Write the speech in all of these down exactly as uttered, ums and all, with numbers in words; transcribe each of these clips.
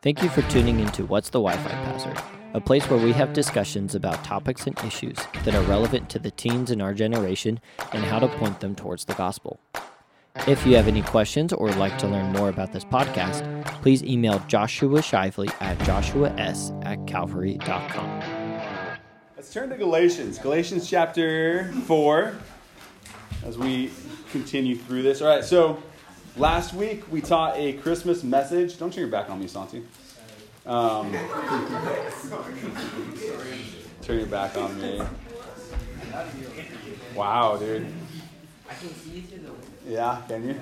Thank you for tuning into What's the Wi-Fi Password, a place where we have discussions about topics and issues that are relevant to the teens in our generation and how to point them towards the gospel. If you have any questions or would like to learn more about this podcast, please email Joshua Shively at joshua s at calvary dot com. Let's turn to Galatians, Galatians chapter four, as we continue through this. All right, so last week we taught a Christmas message. Don't turn your back on me, Santi. Um, turn your back on me. Wow, dude. I can see you through the window. Yeah, can you?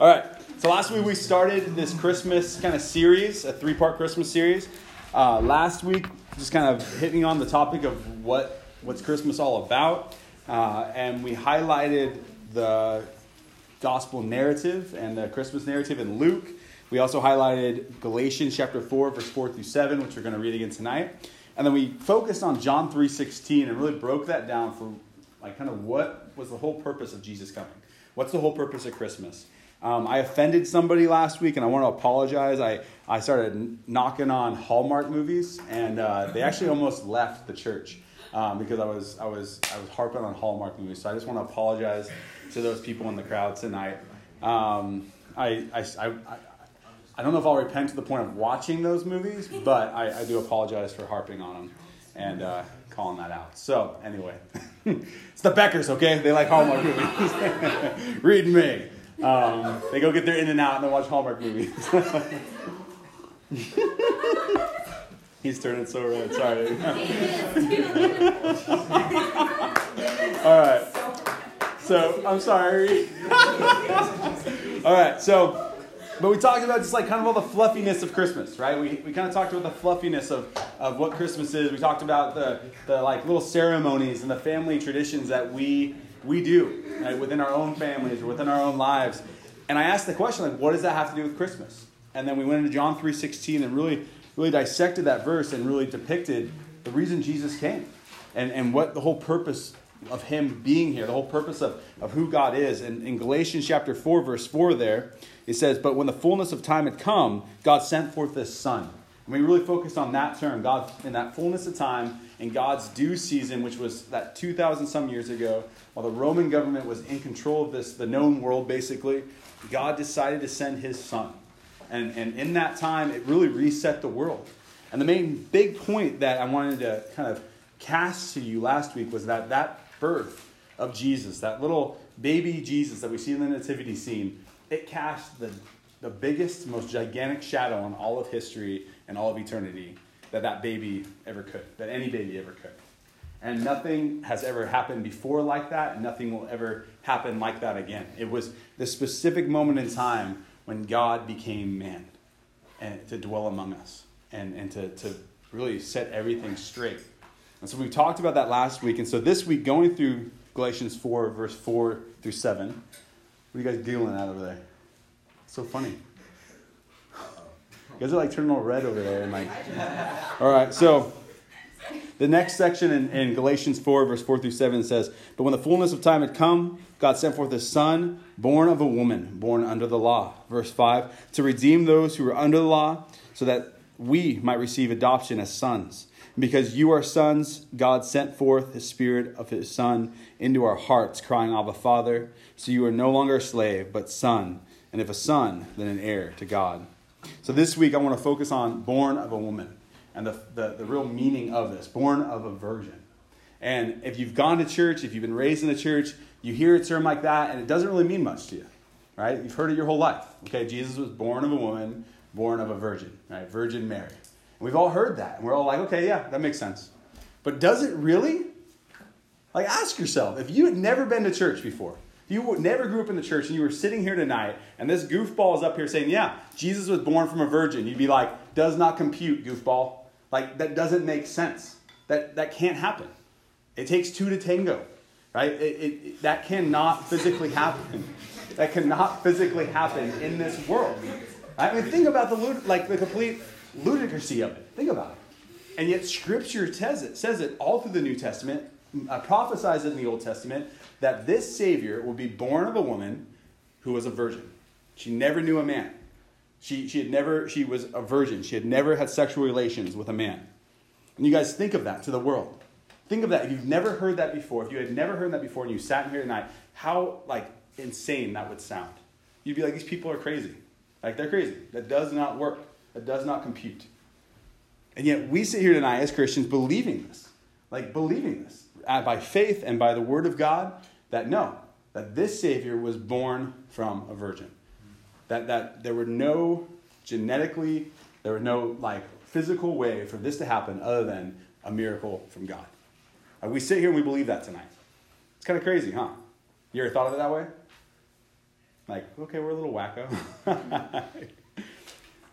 All right. So last week we started this Christmas kind of series, a three-part Christmas series. Uh, last week, just kind of hitting on the topic of what what's Christmas all about, uh, and we highlighted the gospel narrative and the Christmas narrative in Luke. We also highlighted Galatians chapter four, verse four through seven, which we're going to read again tonight, and then we focused on John three sixteen and really broke that down for. Like kind of what was the whole purpose of Jesus coming? What's the whole purpose of Christmas? Um, I offended somebody last week, and I want to apologize. I, I started knocking on Hallmark movies, and uh, they actually almost left the church um, because I was I was I was harping on Hallmark movies. So I just want to apologize to those people in the crowd tonight. Um, I, I I I don't know if I'll repent to the point of watching those movies, but I, I do apologize for harping on them. And uh, calling that out. So, anyway. It's the Beckers, okay? They like Hallmark movies. Read me. Um, they go get their In-N-Out and they watch Hallmark movies. He's turning so red. Sorry. All right. So, I'm sorry. All right. So, but we talked about just like kind of all the fluffiness of Christmas, right? We we kind of talked about the fluffiness of, of what Christmas is. We talked about the, the like little ceremonies and the family traditions that we we do, right? Within our own families or within our own lives. And I asked the question, like, what does that have to do with Christmas? And then we went into John three sixteen and really really dissected that verse and really depicted the reason Jesus came and, and what the whole purpose of him being here, the whole purpose of, of who God is. And in Galatians chapter four, verse four there, it says, but when the fullness of time had come, God sent forth his son. And we really focused on that term, God, in that fullness of time, in God's due season, which was that two thousand some years ago, while the Roman government was in control of this, the known world, basically, God decided to send his son. And, and in that time, it really reset the world. And the main big point that I wanted to kind of cast to you last week was that that birth of Jesus, that little baby Jesus that we see in the nativity scene, it cast the, the biggest, most gigantic shadow on all of history and all of eternity that that baby ever could, that any baby ever could. And nothing has ever happened before like that, and nothing will ever happen like that again. It was the specific moment in time when God became man and to dwell among us and, and to, to really set everything straight. And so we talked about that last week. And so this week, going through Galatians four, verse four through seven, what are you guys giggling at over there? It's so funny. You guys are like turning all red over there. And like, all right, so the next section in, in Galatians four, verse four through seven says, but when the fullness of time had come, God sent forth his son, born of a woman, born under the law. Verse five, to redeem those who were under the law, so that we might receive adoption as sons. Because you are sons, God sent forth the spirit of his son into our hearts, crying, Abba, Father. So you are no longer a slave, but son. And if a son, then an heir to God. So this week I want to focus on born of a woman and the, the, the real meaning of this, born of a virgin. And if you've gone to church, if you've been raised in the church, you hear a term like that and it doesn't really mean much to you, right? You've heard it your whole life. Okay, Jesus was born of a woman, born of a virgin, right? Virgin Mary. We've all heard that. And we're all like, okay, yeah, that makes sense. But does it really? Like, ask yourself, if you had never been to church before, you never grew up in the church and you were sitting here tonight and this goofball is up here saying, yeah, Jesus was born from a virgin, you'd be like, does not compute, goofball. Like, that doesn't make sense. That that can't happen. It takes two to tango, right? It, it, it, that cannot physically happen. That cannot physically happen in this world. I mean, think about the lud- like the complete ludicrousy of it. Think about it. And yet Scripture says it, says it all through the New Testament, uh, prophesies it in the Old Testament, that this Savior will be born of a woman who was a virgin. She never knew a man. She, she had never, she was a virgin. She had never had sexual relations with a man. And you guys think of that to the world. Think of that. If you've never heard that before, if you had never heard that before and you sat in here tonight, how like insane that would sound. You'd be like, these people are crazy. Like, they're crazy. That does not work. That does not compute. And yet we sit here tonight as Christians believing this. Like, believing this. By faith and by the word of God, that no, that this Savior was born from a virgin. That that there were no genetically, there were no like physical way for this to happen other than a miracle from God. Like, we sit here and we believe that tonight. It's kind of crazy, huh? You ever thought of it that way? Like, okay, we're a little wacko.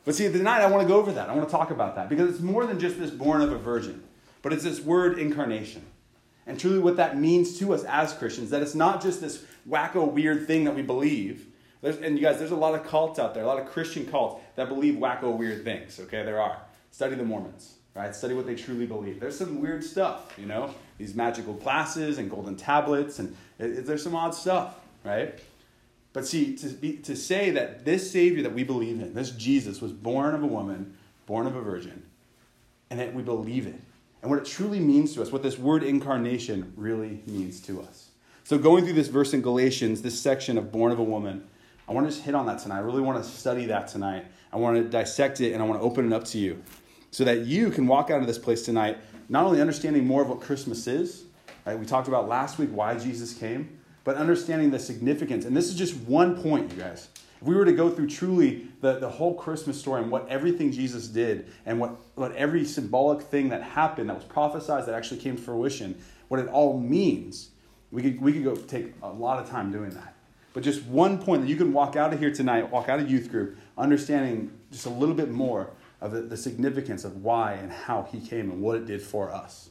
But see, tonight I want to go over that. I want to talk about that because it's more than just this born of a virgin, but it's this word incarnation. And truly what that means to us as Christians, that it's not just this wacko weird thing that we believe. There's, and you guys, there's a lot of cults out there, a lot of Christian cults that believe wacko weird things, okay? There are. Study the Mormons, right? Study what they truly believe. There's some weird stuff, you know? These magical glasses and golden tablets, and it, it, there's some odd stuff, right? But see, to be, to say that this Savior that we believe in, this Jesus, was born of a woman, born of a virgin, and that we believe it. And what it truly means to us, what this word incarnation really means to us. So going through this verse in Galatians, this section of born of a woman, I want to just hit on that tonight. I really want to study that tonight. I want to dissect it, and I want to open it up to you so that you can walk out of this place tonight not only understanding more of what Christmas is, right? We talked about last week why Jesus came, but understanding the significance. And this is just one point, you guys. If we were to go through truly the, the whole Christmas story and what everything Jesus did and what, what every symbolic thing that happened, that was prophesied, that actually came to fruition, what it all means, we could we could go take a lot of time doing that. But just one point that you can walk out of here tonight, walk out of youth group, understanding just a little bit more of the, the significance of why and how he came and what it did for us.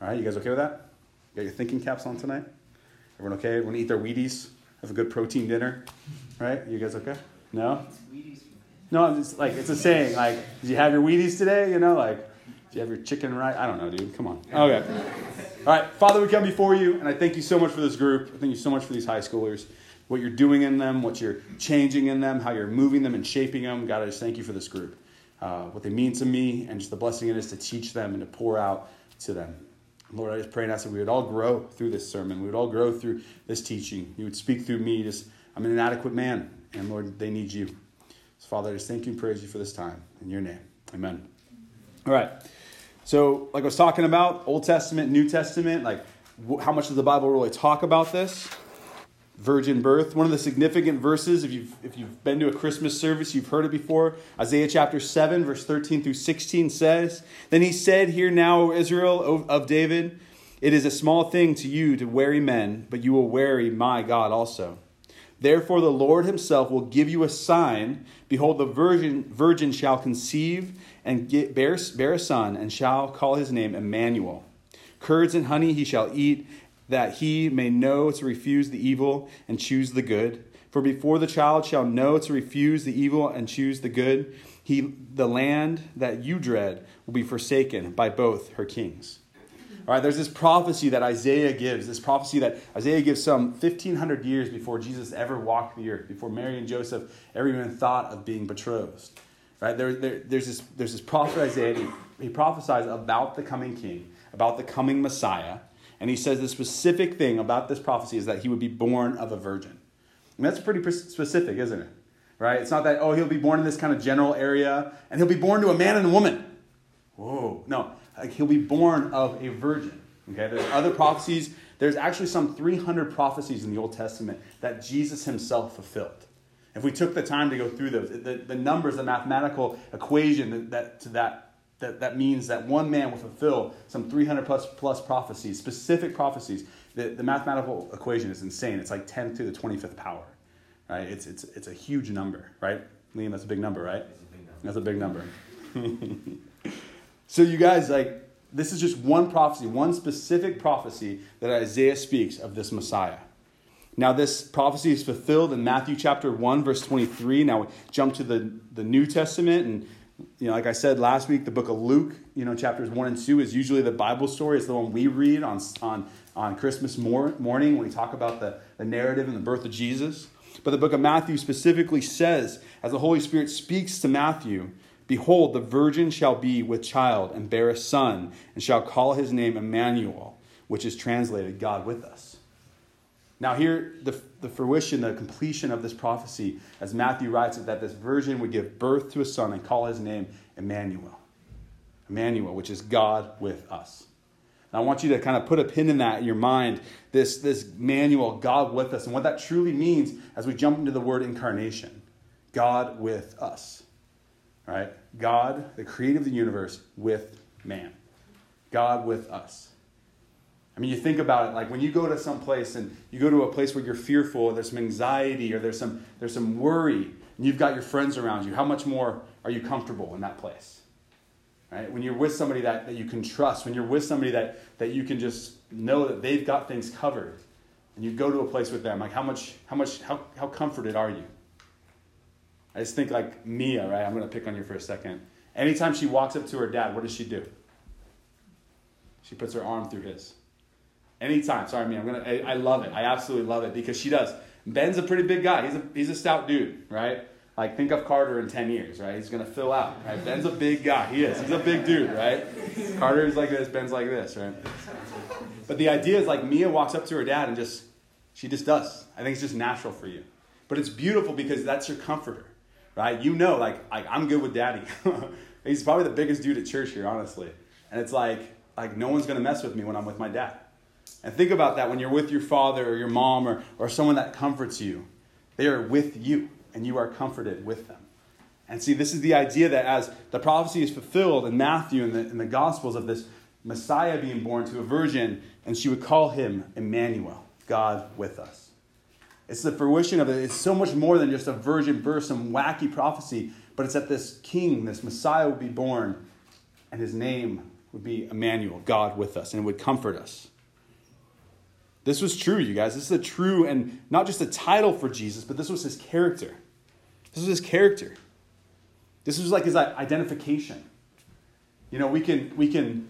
All right, you guys okay with that? You got your thinking caps on tonight? Everyone okay? Everyone eat their Wheaties? Have a good protein dinner, right? You guys okay? No? No, I'm just like, it's a saying. Like, did you have your Wheaties today? You know, like, did you have your chicken rice? I don't know, dude. Come on. Okay. All right. Father, we come before you, and I thank you so much for this group. I thank you so much for these high schoolers, what you're doing in them, what you're changing in them, how you're moving them and shaping them. God, I just thank you for this group, uh, what they mean to me, and just the blessing it is to teach them and to pour out to them. Lord, I just pray and ask that we would all grow through this sermon. We would all grow through this teaching. You would speak through me. Just, I'm an inadequate man, and Lord, they need you. So, Father, I just thank you and praise you for this time. In your name, amen. All right. So, like I was talking about, Old Testament, New Testament, like wh- how much does the Bible really talk about this? Virgin birth. One of the significant verses, if you've, if you've been to a Christmas service, you've heard it before. Isaiah chapter seven, verse thirteen through sixteen says, "Then he said, 'Hear now, O Israel, o- of David, it is a small thing to you to weary men, but you will weary my God also. Therefore the Lord himself will give you a sign. Behold, the virgin virgin shall conceive and get, bear, bear a son, and shall call his name Emmanuel. Curds and honey he shall eat, that he may know to refuse the evil and choose the good. For before the child shall know to refuse the evil and choose the good, he, the land that you dread will be forsaken by both her kings.'" All right, there's this prophecy that Isaiah gives, this prophecy that Isaiah gives some fifteen hundred years before Jesus ever walked the earth, before Mary and Joseph ever even thought of being betrothed. Right? There, there, there's this, there's this prophet Isaiah, he, he prophesies about the coming king, about the coming Messiah. And he says the specific thing about this prophecy is that he would be born of a virgin. And that's pretty specific, isn't it? Right? It's not that, oh, he'll be born in this kind of general area, and he'll be born to a man and a woman. Whoa. No, like, he'll be born of a virgin. Okay? There's other prophecies. There's actually some three hundred prophecies in the Old Testament that Jesus himself fulfilled. If we took the time to go through those, the, the numbers, the mathematical equation that, that to that, That that means that one man will fulfill some three hundred plus, plus prophecies, specific prophecies. The, the mathematical equation is insane. It's like ten to the twenty-fifth power, right? It's it's it's a huge number, right? Liam, that's a big number, right? That's a big number. So you guys, like, this is just one prophecy, one specific prophecy that Isaiah speaks of this Messiah. Now, this prophecy is fulfilled in Matthew chapter one, verse twenty-three. Now, we jump to the, the New Testament. And, you know, like I said last week, the book of Luke, you know, chapters one and two is usually the Bible story. It's the one we read on on, on Christmas mor- morning when we talk about the, the narrative and the birth of Jesus. But the book of Matthew specifically says, as the Holy Spirit speaks to Matthew, "Behold, the virgin shall be with child and bear a son, and shall call his name Emmanuel," which is translated God with us. Now here, the, the fruition, the completion of this prophecy, as Matthew writes it, that this virgin would give birth to a son and call his name Emmanuel. Emmanuel, which is God with us. And I want you to kind of put a pin in that in your mind, this, this Emmanuel, God with us, and what that truly means as we jump into the word incarnation. God with us. All right? God, the creator of the universe, with man. God with us. I mean, you think about it, like when you go to some place and you go to a place where you're fearful, or there's some anxiety, or there's some there's some worry, and you've got your friends around you, how much more are you comfortable in that place? Right? When you're with somebody that, that you can trust, when you're with somebody that, that you can just know that they've got things covered, and you go to a place with them, like how much, how much, how how comforted are you? I just think like Mia, right? I'm gonna pick on you for a second. Anytime she walks up to her dad, what does she do? She puts her arm through his. Anytime, sorry, man. I'm gonna. I, I love it. I absolutely love it because she does. Ben's a pretty big guy. He's a he's a stout dude, right? Like think of Carter in ten years, right? He's gonna fill out, right? Ben's a big guy. He is. He's a big dude, right? Carter's like this. Ben's like this, right? But the idea is like Mia walks up to her dad and just she just does. I think it's just natural for you. But it's beautiful because that's your comforter, right? You know, like I, I'm good with Daddy. He's probably the biggest dude at church here, honestly. And it's like like no one's gonna mess with me when I'm with my dad. And think about that when you're with your father or your mom or, or someone that comforts you. They are with you, and you are comforted with them. And see, this is the idea that as the prophecy is fulfilled in Matthew and the, in the Gospels of this Messiah being born to a virgin, and she would call him Emmanuel, God with us. It's the fruition of it. It's so much more than just a virgin birth, some wacky prophecy, but it's that this king, this Messiah would be born, and his name would be Emmanuel, God with us, and it would comfort us. This was true, you guys. This is a true, and not just a title for Jesus, but this was his character. This was his character. This was like his identification. You know, we can, we can,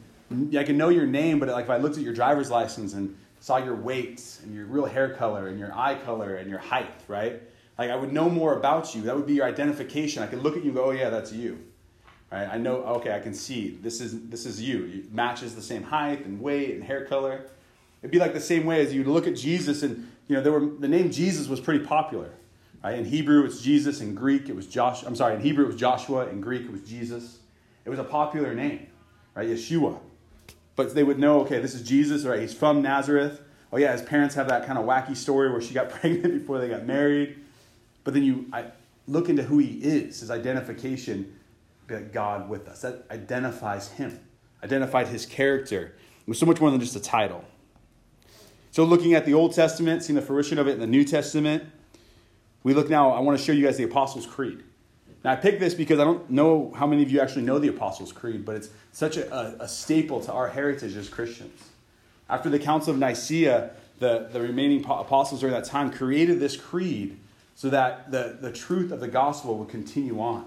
I can know your name, but like if I looked at your driver's license and saw your weight and your real hair color and your eye color and your height, right? Like I would know more about you. That would be your identification. I could look at you and go, oh yeah, that's you. Right? I know, okay, I can see. This is, this is you. It matches the same height and weight and hair color. It'd be like the same way as you look at Jesus and, you know, there were the name Jesus was pretty popular, right? In Hebrew, it's Jesus. In Greek, it was Josh. I'm sorry, in Hebrew, it was Joshua. In Greek, it was Jesus. It was a popular name, right? Yeshua. But they would know, okay, this is Jesus, right? He's from Nazareth. Oh, yeah, his parents have that kind of wacky story where she got pregnant before they got married. But then you I, look into who he is, his identification, that God with us. That identifies him, identified his character. It was so much more than just a title. So looking at the Old Testament, seeing the fruition of it in the New Testament, we look now, I want to show you guys the Apostles' Creed. Now I picked this because I don't know how many of you actually know the Apostles' Creed, but it's such a, a staple to our heritage as Christians. After the Council of Nicaea, the, the remaining apostles during that time created this creed so that the, the truth of the gospel would continue on.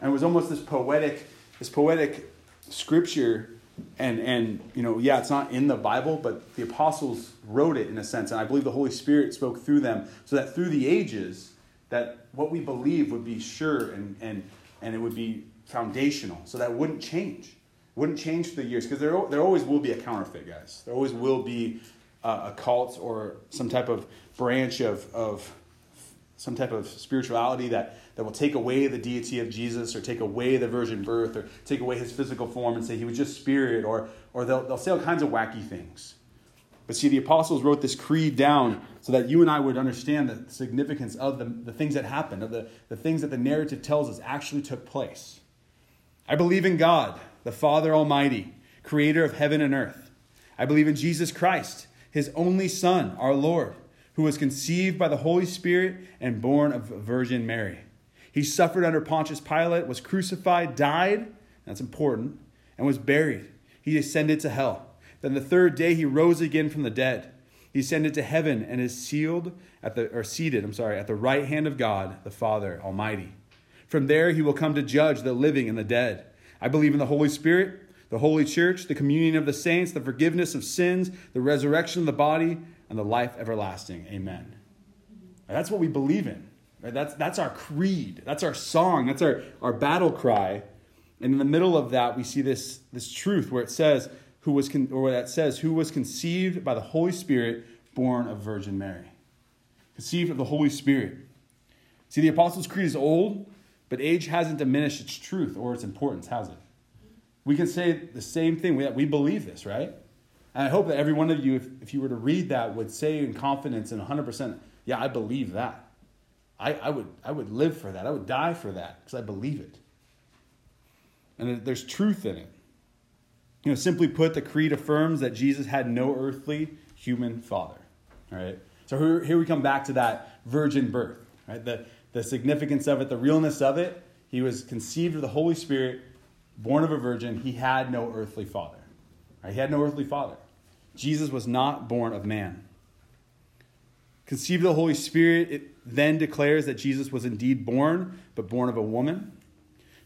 And it was almost this poetic, this poetic scripture. And, and you know, yeah, it's not in the Bible, but the apostles wrote it in a sense. And I believe the Holy Spirit spoke through them so that through the ages, that what we believe would be sure and and, and it would be foundational. So that wouldn't change. It wouldn't change for the years. Because there, there always will be a counterfeit, guys. There always will be a, a cult or some type of branch of, of some type of spirituality that, that will take away the deity of Jesus or take away the virgin birth or take away his physical form and say he was just spirit or or they'll they'll say all kinds of wacky things. But see, the apostles wrote this creed down so that you and I would understand the significance of the, the things that happened, of the, the things that the narrative tells us actually took place. I believe in God, the Father Almighty, creator of heaven and earth. I believe in Jesus Christ, his only Son, our Lord, who was conceived by the Holy Spirit and born of Virgin Mary. He suffered under Pontius Pilate, was crucified, died, that's important, and was buried. He ascended to hell. Then the third day he rose again from the dead. He ascended to heaven and is sealed at the or seated, I'm sorry, at the right hand of God, the Father Almighty. From there he will come to judge the living and the dead. I believe in the Holy Spirit, the Holy Church, the communion of the saints, the forgiveness of sins, the resurrection of the body, and the life everlasting. Amen. That's what we believe in. Right? That's, that's our creed. That's our song. That's our, our battle cry. And in the middle of that, we see this, this truth where it says, who was con- or where that says, who was conceived by the Holy Spirit, born of Virgin Mary. Conceived of the Holy Spirit. See, the Apostles' Creed is old, but age hasn't diminished its truth or its importance, has it? We can say the same thing. We, we believe this, right? And I hope that every one of you, if, if you were to read that, would say in confidence and one hundred percent, yeah, I believe that. I, I would I would live for that. I would die for that because I believe it. And there's truth in it. You know, simply put, the creed affirms that Jesus had no earthly human father. All right. So here, here we come back to that virgin birth. Right. The the significance of it, the realness of it. He was conceived of the Holy Spirit, born of a virgin. He had no earthly father. Right? He had no earthly father. Jesus was not born of man. Conceived of the Holy Spirit, it then declares that Jesus was indeed born, but born of a woman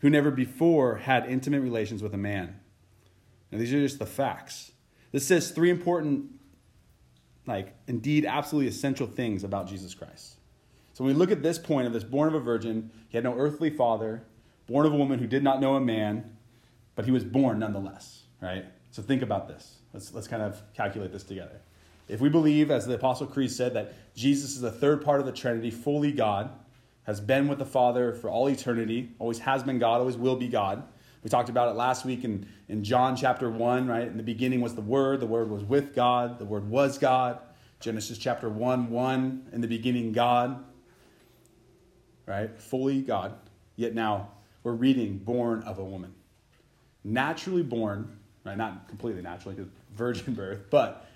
who never before had intimate relations with a man. And these are just the facts. This says three important, like, indeed, absolutely essential things about Jesus Christ. So when we look at this point of this born of a virgin, he had no earthly father, born of a woman who did not know a man, but he was born nonetheless, right? So think about this. Let's, let's kind of calculate this together. If we believe, as the Apostles' Creed said, that Jesus is the third part of the Trinity, fully God, has been with the Father for all eternity, always has been God, always will be God. We talked about it last week in, in John chapter one, right? In the beginning was the Word. The Word was with God. The Word was God. Genesis chapter one, one, in the beginning God, right? Fully God. Yet now we're reading born of a woman. Naturally born, right? Not completely naturally, because virgin birth, but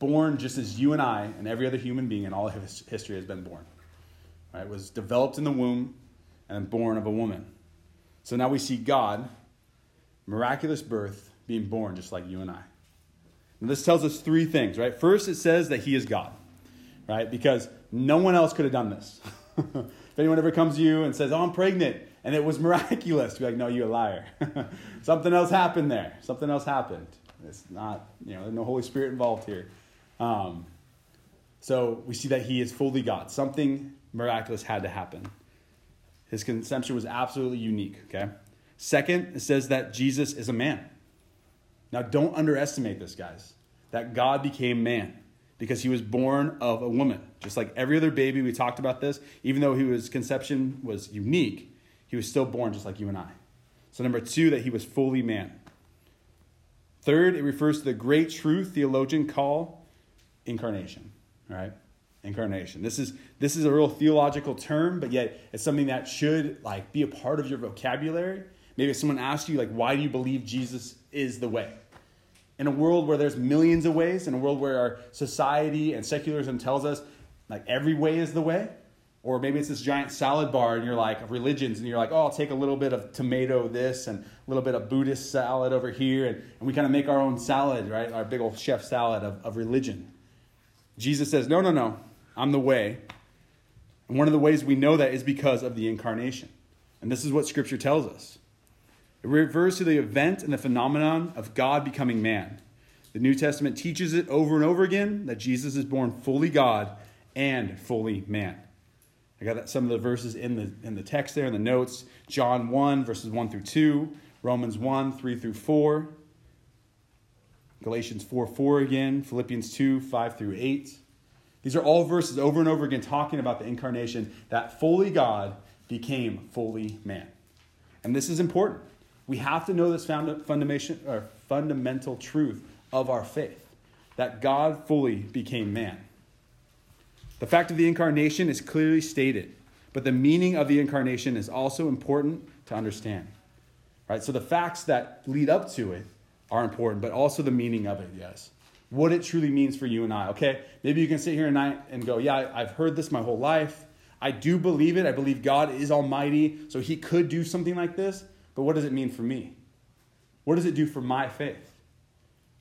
born just as you and I and every other human being in all of his history has been born. Right? Was developed in the womb and born of a woman. So now we see God, miraculous birth, being born just like you and I. Now this tells us three things, right? First, it says that he is God, right? Because no one else could have done this. If anyone ever comes to you and says, oh, I'm pregnant, and it was miraculous, you're like, no, you're a liar. Something else happened there. Something else happened. It's not, you know, there's no Holy Spirit involved here. Um, so we see that he is fully God. Something miraculous had to happen. His conception was absolutely unique, okay? Second, it says that Jesus is a man. Now, don't underestimate this, guys, that God became man because he was born of a woman. Just like every other baby, we talked about this, even though his conception was unique, he was still born just like you and I. So number two, that he was fully man. Third, it refers to the great truth theologians call incarnation, right? Incarnation. This is this is a real theological term, but yet it's something that should like be a part of your vocabulary. Maybe if someone asks you, like, why do you believe Jesus is the way? In a world where there's millions of ways, in a world where our society and secularism tells us, like, every way is the way, or maybe it's this giant salad bar and you're like, of religions, and you're like, oh, I'll take a little bit of tomato this and a little bit of Buddhist salad over here, and, and we kind of make our own salad, right? Our big old chef salad of, of religion. Jesus says, no, no, no. I'm the way. And one of the ways we know that is because of the incarnation. And this is what Scripture tells us. It refers to the event and the phenomenon of God becoming man. The New Testament teaches it over and over again that Jesus is born fully God and fully man. I got that, some of the verses in the in the text there, in the notes. John one, verses one through two. Romans one, three through four. Galatians four, four again. Philippians two, five through eight. These are all verses over and over again talking about the incarnation, that fully God became fully man. And this is important. We have to know this fundamentation or fundamental truth of our faith, that God fully became man. The fact of the incarnation is clearly stated, but the meaning of the incarnation is also important to understand. Right? So the facts that lead up to it are important, but also the meaning of it, yes. what it truly means for you and I, okay? Maybe you can sit here and, I, and go, yeah, I've heard this my whole life. I do believe it. I believe God is almighty, so he could do something like this. But what does it mean for me? What does it do for my faith?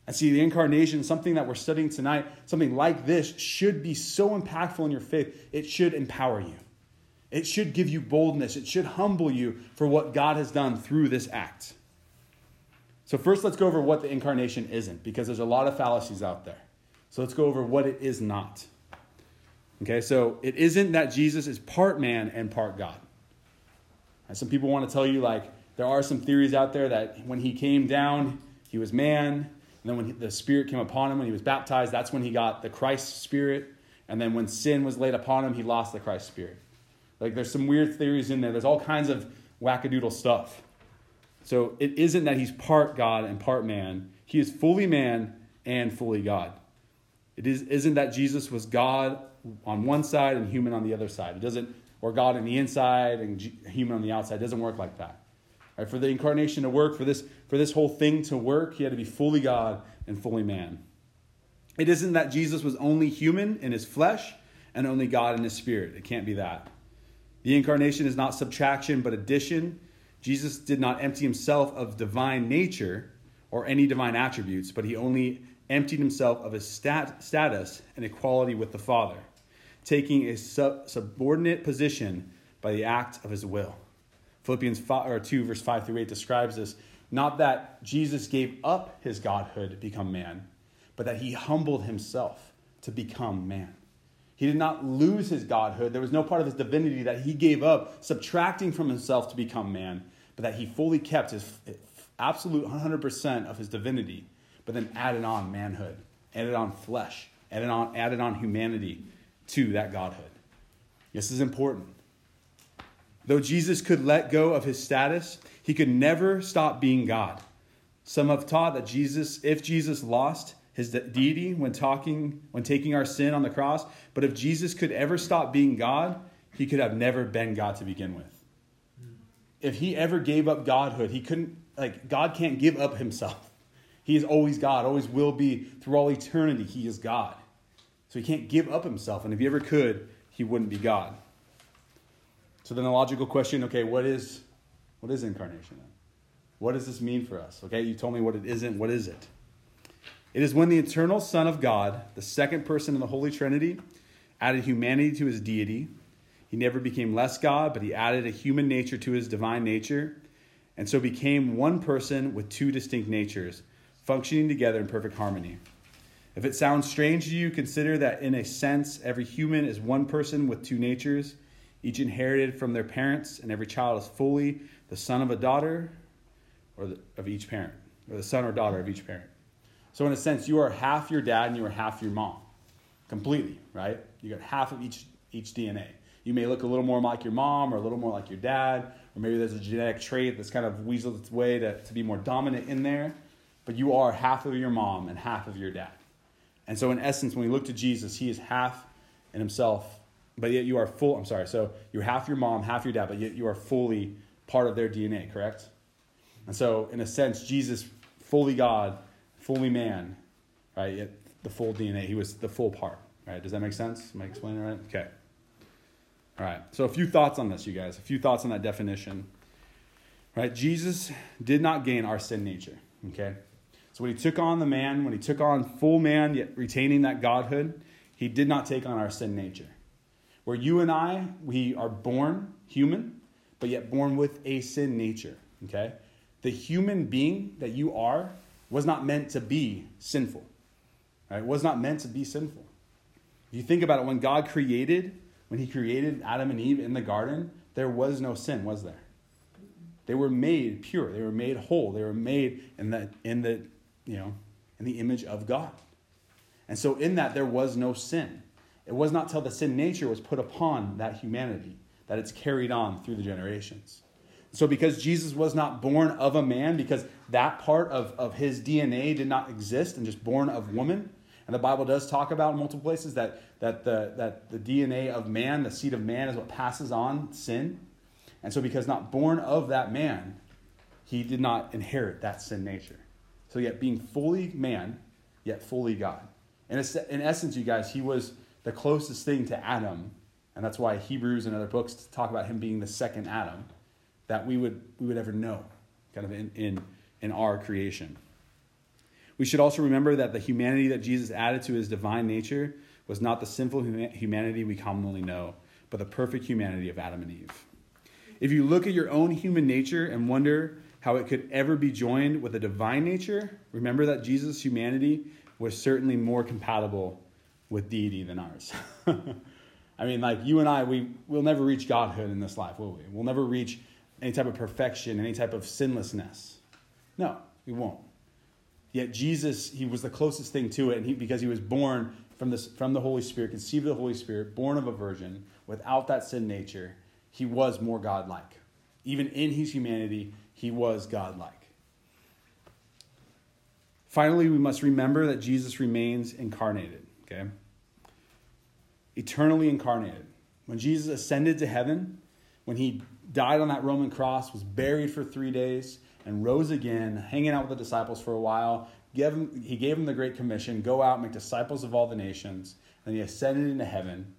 And see, the incarnation, something that we're studying tonight, something like this should be so impactful in your faith. It should empower you. It should give you boldness. It should humble you for what God has done through this act. So first, let's go over what the incarnation isn't, because there's a lot of fallacies out there. So let's go over what it is not. Okay, so it isn't that Jesus is part man and part God. And some people want to tell you, like, there are some theories out there that when he came down, he was man. And then when the Spirit came upon him, when he was baptized, that's when he got the Christ Spirit. And then when sin was laid upon him, he lost the Christ Spirit. Like, there's some weird theories in there. There's all kinds of wackadoodle stuff. So it isn't that he's part God and part man. He is fully man and fully God. It is, isn't that Jesus was God on one side and human on the other side. It doesn't, or God on the inside and G, human on the outside. It doesn't work like that. All right, for the incarnation to work, for this, for this whole thing to work, he had to be fully God and fully man. It isn't that Jesus was only human in his flesh and only God in his spirit. It can't be that. The incarnation is not subtraction, but addition. Jesus did not empty himself of divine nature or any divine attributes, but he only emptied himself of his stat- status and equality with the Father, taking a sub- subordinate position by the act of his will. Philippians five, or two, verse five through eight describes this. Not that Jesus gave up his godhood to become man, but that he humbled himself to become man. He did not lose his godhood. There was no part of his divinity that he gave up, subtracting from himself to become man, but that he fully kept his absolute one hundred percent of his divinity, but then added on manhood, added on flesh, added on, added on humanity to that godhood. This is important. Though Jesus could let go of his status, he could never stop being God. Some have taught that Jesus, if Jesus lost his deity when talking, when taking our sin on the cross. But if Jesus could ever stop being God, he could have never been God to begin with. If he ever gave up godhood, he couldn't, like, God can't give up himself. He is always God, always will be through all eternity. He is God. So he can't give up himself. And if he ever could, he wouldn't be God. So then the logical question, okay, what is, what is incarnation then? What does this mean for us? Okay, you told me what it isn't. What is it? It is when the eternal Son of God, the second person in the Holy Trinity, added humanity to his deity. He never became less God, but he added a human nature to his divine nature, and so became one person with two distinct natures, functioning together in perfect harmony. If it sounds strange to you, consider that in a sense, every human is one person with two natures, each inherited from their parents, and every child is fully the son of a daughter or the, of each parent, or the son or daughter of each parent. So in a sense, you are half your dad and you are half your mom. Completely, right? You got half of each each D N A. You may look a little more like your mom or a little more like your dad, or maybe there's a genetic trait that's kind of weaseled its way to, to be more dominant in there. But you are half of your mom and half of your dad. And so in essence, when we look to Jesus, he is half in himself, but yet you are full, I'm sorry, so you're half your mom, half your dad, but yet you are fully part of their D N A, correct? And so in a sense, Jesus, fully God, fully man, right? The full D N A. He was the full part, right? Does that make sense? Am I explaining it right? Okay. All right. So a few thoughts on this, you guys. A few thoughts on that definition, right? Jesus did not gain our sin nature, okay? So when he took on the man, when he took on full man, yet retaining that godhood, he did not take on our sin nature. Where you and I, we are born human, but yet born with a sin nature, okay? The human being that you are was not meant to be sinful. Right? Was not meant to be sinful. If you think about it, when God created, when he created Adam and Eve in the garden, there was no sin, was there? They were made pure. They were made whole. They were made in the, in the, you know, in the image of God. And so in that, there was no sin. It was not till the sin nature was put upon that humanity that it's carried on through the generations. So because Jesus was not born of a man, because that part of, of his D N A did not exist and just born of woman, and the Bible does talk about in multiple places that, that, the, that the D N A of man, the seed of man, is what passes on sin. And so because not born of that man, he did not inherit that sin nature. So yet being fully man, yet fully God. And in essence, you guys, he was the closest thing to Adam, and that's why Hebrews and other books talk about him being the second Adam, that we would we would ever know, kind of in in, in our creation. We should also remember that the humanity that Jesus added to his divine nature was not the sinful hum- humanity we commonly know, but the perfect humanity of Adam and Eve. If you look at your own human nature and wonder how it could ever be joined with a divine nature, remember that Jesus' humanity was certainly more compatible with deity than ours. I mean, like you and I, we, we'll never reach godhood in this life, will we? We'll never reach any type of perfection, any type of sinlessness. No, we won't. Yet Jesus, he was the closest thing to it, and he, because he was born from, this, from the Holy Spirit, conceived of the Holy Spirit, born of a virgin, without that sin nature, he was more godlike. Even in his humanity, he was godlike. Finally, we must remember that Jesus remains incarnated, okay? Eternally incarnated. When Jesus ascended to heaven, when he died on that Roman cross, was buried for three days, and rose again, hanging out with the disciples for a while, gave him, he gave them the Great Commission, go out, make disciples of all the nations, and he ascended into heaven.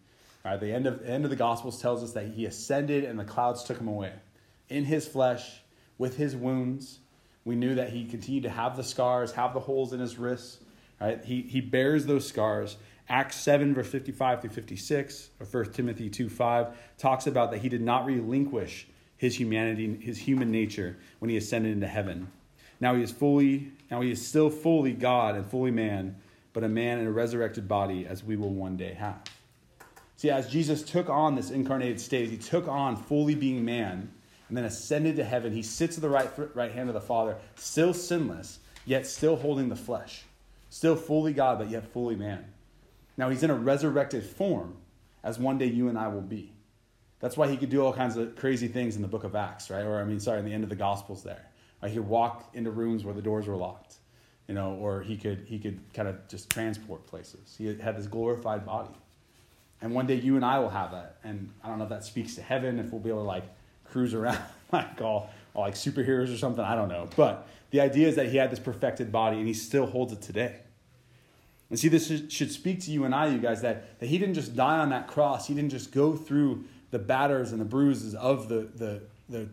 All right, the end of, the end of the Gospels tells us that he ascended and the clouds took him away. In his flesh, with his wounds, we knew that he continued to have the scars, have the holes in his wrists. Right? He, he bears those scars. Acts seven, verse fifty-five through fifty-six, or First Timothy two five, talks about that he did not relinquish his humanity, his human nature, when he ascended into heaven. Now he is fully, now he is still fully God and fully man, but a man in a resurrected body, as we will one day have. See, as Jesus took on this incarnated state, he took on fully being man, and then ascended to heaven. He sits at the right right hand of the Father, still sinless, yet still holding the flesh. Still fully God, but yet fully man. Now he's in a resurrected form, as one day you and I will be. That's why he could do all kinds of crazy things in the book of Acts, right? Or I mean, sorry, in the end of the Gospels there. Right? He could walk into rooms where the doors were locked, you know, or he could he could kind of just transport places. He had this glorified body. And one day you and I will have that. And I don't know if that speaks to heaven, if we'll be able to like cruise around like all, all like superheroes or something. I don't know. But the idea is that he had this perfected body and he still holds it today. And see, this should speak to you and I, you guys, that, that he didn't just die on that cross. He didn't just go through the batters and the bruises of the the the,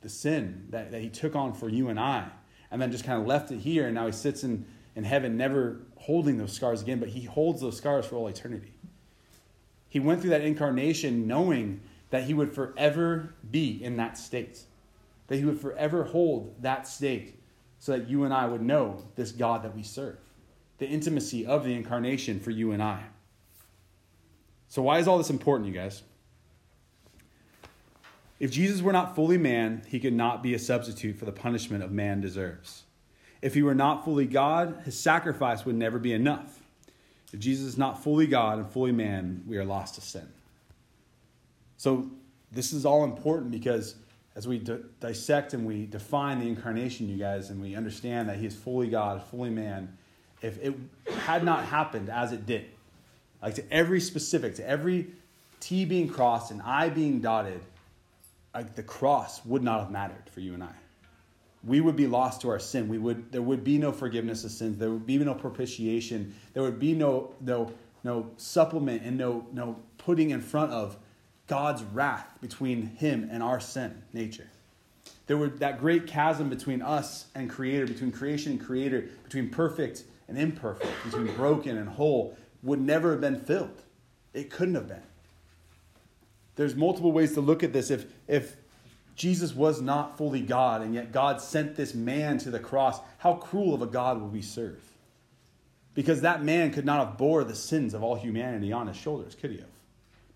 the sin that, that he took on for you and I, and then just kind of left it here, and now he sits in, in heaven never holding those scars again, but he holds those scars for all eternity. He went through that incarnation knowing that he would forever be in that state, that he would forever hold that state so that you and I would know this God that we serve, the intimacy of the incarnation for you and I. So why is all this important, you guys? If Jesus were not fully man, he could not be a substitute for the punishment of man deserves. If he were not fully God, his sacrifice would never be enough. If Jesus is not fully God and fully man, we are lost to sin. So this is all important because as we d- dissect and we define the incarnation, you guys, and we understand that he is fully God, fully man, if it had not happened as it did, like to every specific, to every T being crossed and I being dotted, like the cross would not have mattered for you and I. We would be lost to our sin. We would there would be no forgiveness of sins. There would be no propitiation. There would be no no no supplement and no no putting in front of God's wrath between him and our sin nature. There were that great chasm between us and creator, between creation and creator, between perfect and imperfect, between broken and whole, would never have been filled. It couldn't have been. There's multiple ways to look at this. If, if Jesus was not fully God and yet God sent this man to the cross, how cruel of a God would we serve? Because that man could not have bore the sins of all humanity on his shoulders, could he have?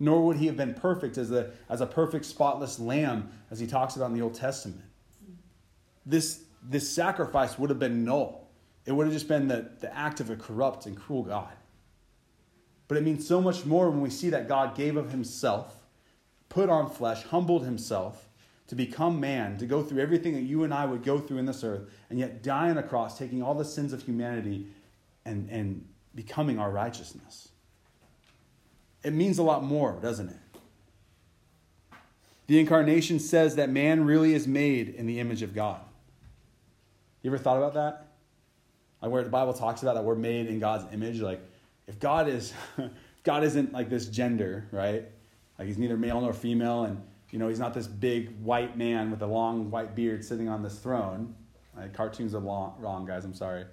Nor would he have been perfect as a, as a perfect spotless lamb, as he talks about in the Old Testament. This, this sacrifice would have been null. It would have just been the, the act of a corrupt and cruel God. But it means so much more when we see that God gave of himself, put on flesh, humbled himself to become man, to go through everything that you and I would go through in this earth, and yet die on a cross, taking all the sins of humanity and, and becoming our righteousness. It means a lot more, doesn't it? The incarnation says that man really is made in the image of God. You ever thought about that? like where the Bible talks about that we're made in God's image. Like if God is, if God isn't like this gender, right? Like he's neither male nor female, and you know he's not this big white man with a long white beard sitting on this throne. Like, cartoons are long, wrong, guys. I'm sorry.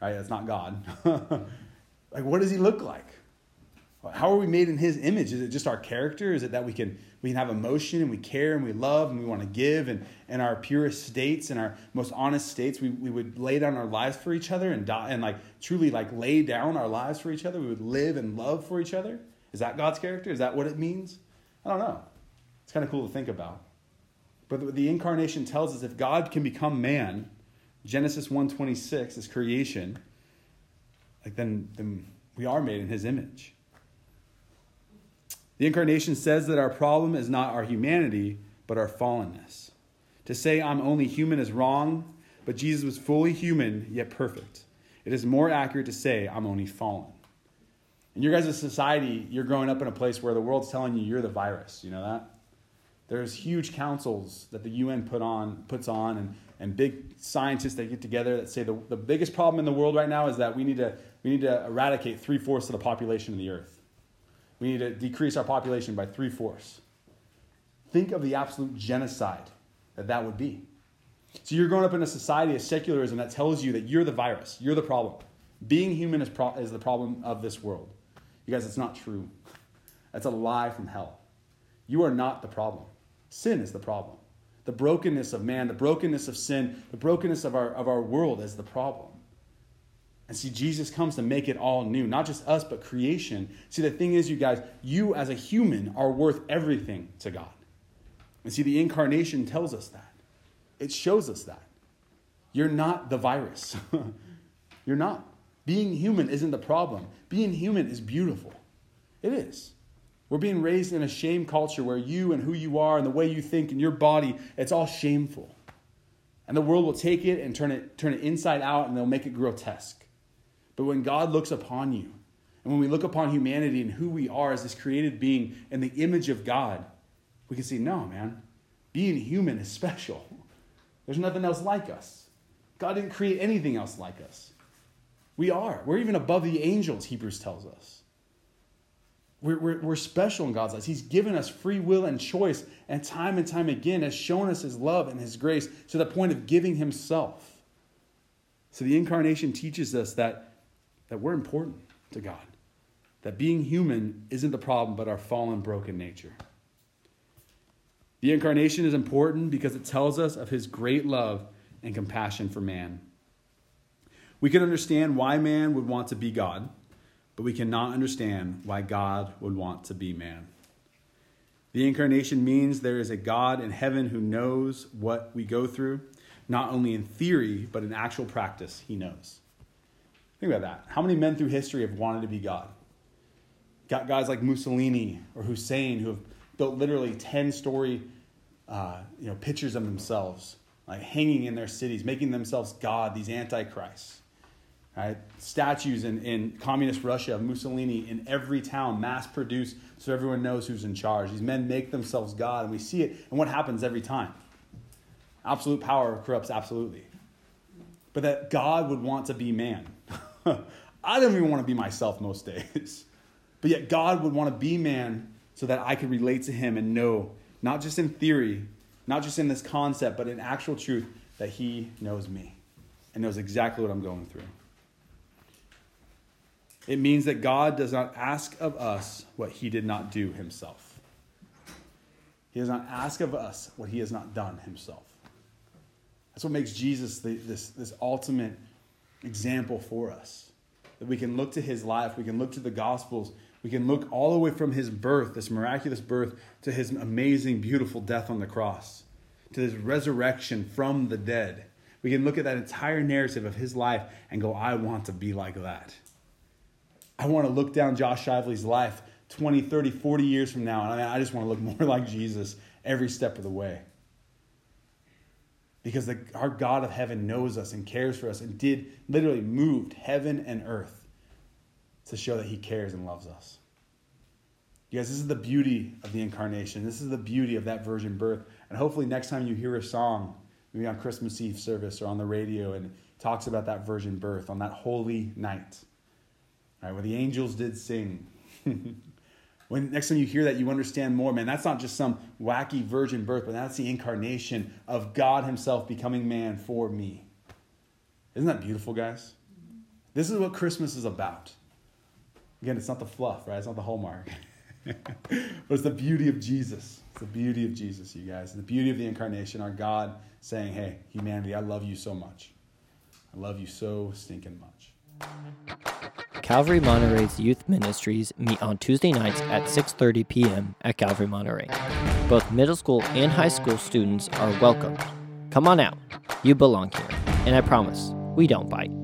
Right? That's not God. Like, what does he look like? How are we made in his image? Is it just our character? Is it that we can we can have emotion and we care and we love and we want to give, and in our purest states and our most honest states, we, we would lay down our lives for each other and die, and like truly like lay down our lives for each other. We would live and love for each other. Is that God's character? Is that what it means? I don't know. It's kind of cool to think about. But the, the incarnation tells us if God can become man, Genesis one twenty-six is creation, like then, then we are made in his image. The incarnation says that our problem is not our humanity, but our fallenness. To say I'm only human is wrong, but Jesus was fully human, yet perfect. It is more accurate to say I'm only fallen. In your guys' society, you're growing up in a place where the world's telling you you're the virus. You know that? There's huge councils that the U N put on, puts on and, and big scientists that get together that say the, the biggest problem in the world right now is that we need to, we need to eradicate three-fourths of the population of the earth. We need to decrease our population by three-fourths. Think of the absolute genocide that that would be. So you're growing up in a society of secularism that tells you that you're the virus. You're the problem. Being human is, pro- is the problem of this world. You guys, it's not true. That's a lie from hell. You are not the problem. Sin is the problem. The brokenness of man, the brokenness of sin, the brokenness of our, of our world is the problem. And see, Jesus comes to make it all new. Not just us, but creation. See, the thing is, you guys, you as a human are worth everything to God. And see, the incarnation tells us that. It shows us that. You're not the virus. You're not. Being human isn't the problem. Being human is beautiful. It is. We're being raised in a shame culture where you and who you are and the way you think and your body, it's all shameful. And the world will take it and turn it, turn it inside out, and they'll make it grotesque. But when God looks upon you, and when we look upon humanity and who we are as this created being in the image of God, we can see, no, man, being human is special. There's nothing else like us. God didn't create anything else like us. We are. We're even above the angels, Hebrews tells us. We're, we're, we're special in God's eyes. He's given us free will and choice, and time and time again has shown us his love and his grace to the point of giving himself. So the incarnation teaches us that That we're important to God. That being human isn't the problem, but our fallen, broken nature. The incarnation is important because it tells us of his great love and compassion for man. We can understand why man would want to be God, but we cannot understand why God would want to be man. The incarnation means there is a God in heaven who knows what we go through, not only in theory, but in actual practice, he knows. Think about that. How many men through history have wanted to be God? Got guys like Mussolini or Hussein who have built literally ten-story uh, you know, pictures of themselves, like hanging in their cities, making themselves God, these antichrists. Right? Statues in, in communist Russia of Mussolini in every town, mass-produced, so everyone knows who's in charge. These men make themselves God, and we see it. And what happens every time? Absolute power corrupts absolutely. But that God would want to be man. I don't even want to be myself most days. But yet God would want to be man so that I could relate to him and know, not just in theory, not just in this concept, but in actual truth, that he knows me and knows exactly what I'm going through. It means that God does not ask of us what he did not do himself. He does not ask of us what he has not done himself. That's what makes Jesus the, this, this ultimate example for us, that we can look to his life, we can look to the Gospels, we can look all the way from his birth, this miraculous birth, to his amazing, beautiful death on the cross, to his resurrection from the dead. We can look at that entire narrative of his life and go, I want to be like that. I want to look down Josh Shively's life twenty, thirty, forty years from now, and I just want to look more like Jesus every step of the way. Because the, our God of heaven knows us and cares for us and did literally moved heaven and earth to show that he cares and loves us. You guys, this is the beauty of the incarnation. This is the beauty of that virgin birth. And hopefully next time you hear a song, maybe on Christmas Eve service or on the radio, and talks about that virgin birth on that holy night, right, where the angels did sing. When next time you hear that, you understand more, man, that's not just some wacky virgin birth, but that's the incarnation of God himself becoming man for me. Isn't that beautiful, guys? This is what Christmas is about. Again, it's not the fluff, right? It's not the Hallmark. But it's the beauty of Jesus. It's the beauty of Jesus, you guys. It's the beauty of the incarnation, our God saying, hey, humanity, I love you so much. I love you so stinking much. Calvary Monterey's youth ministries meet on Tuesday nights at six thirty p.m. at Calvary Monterey. Both middle school and high school students are welcome. Come on out. You belong here. And I promise, we don't bite.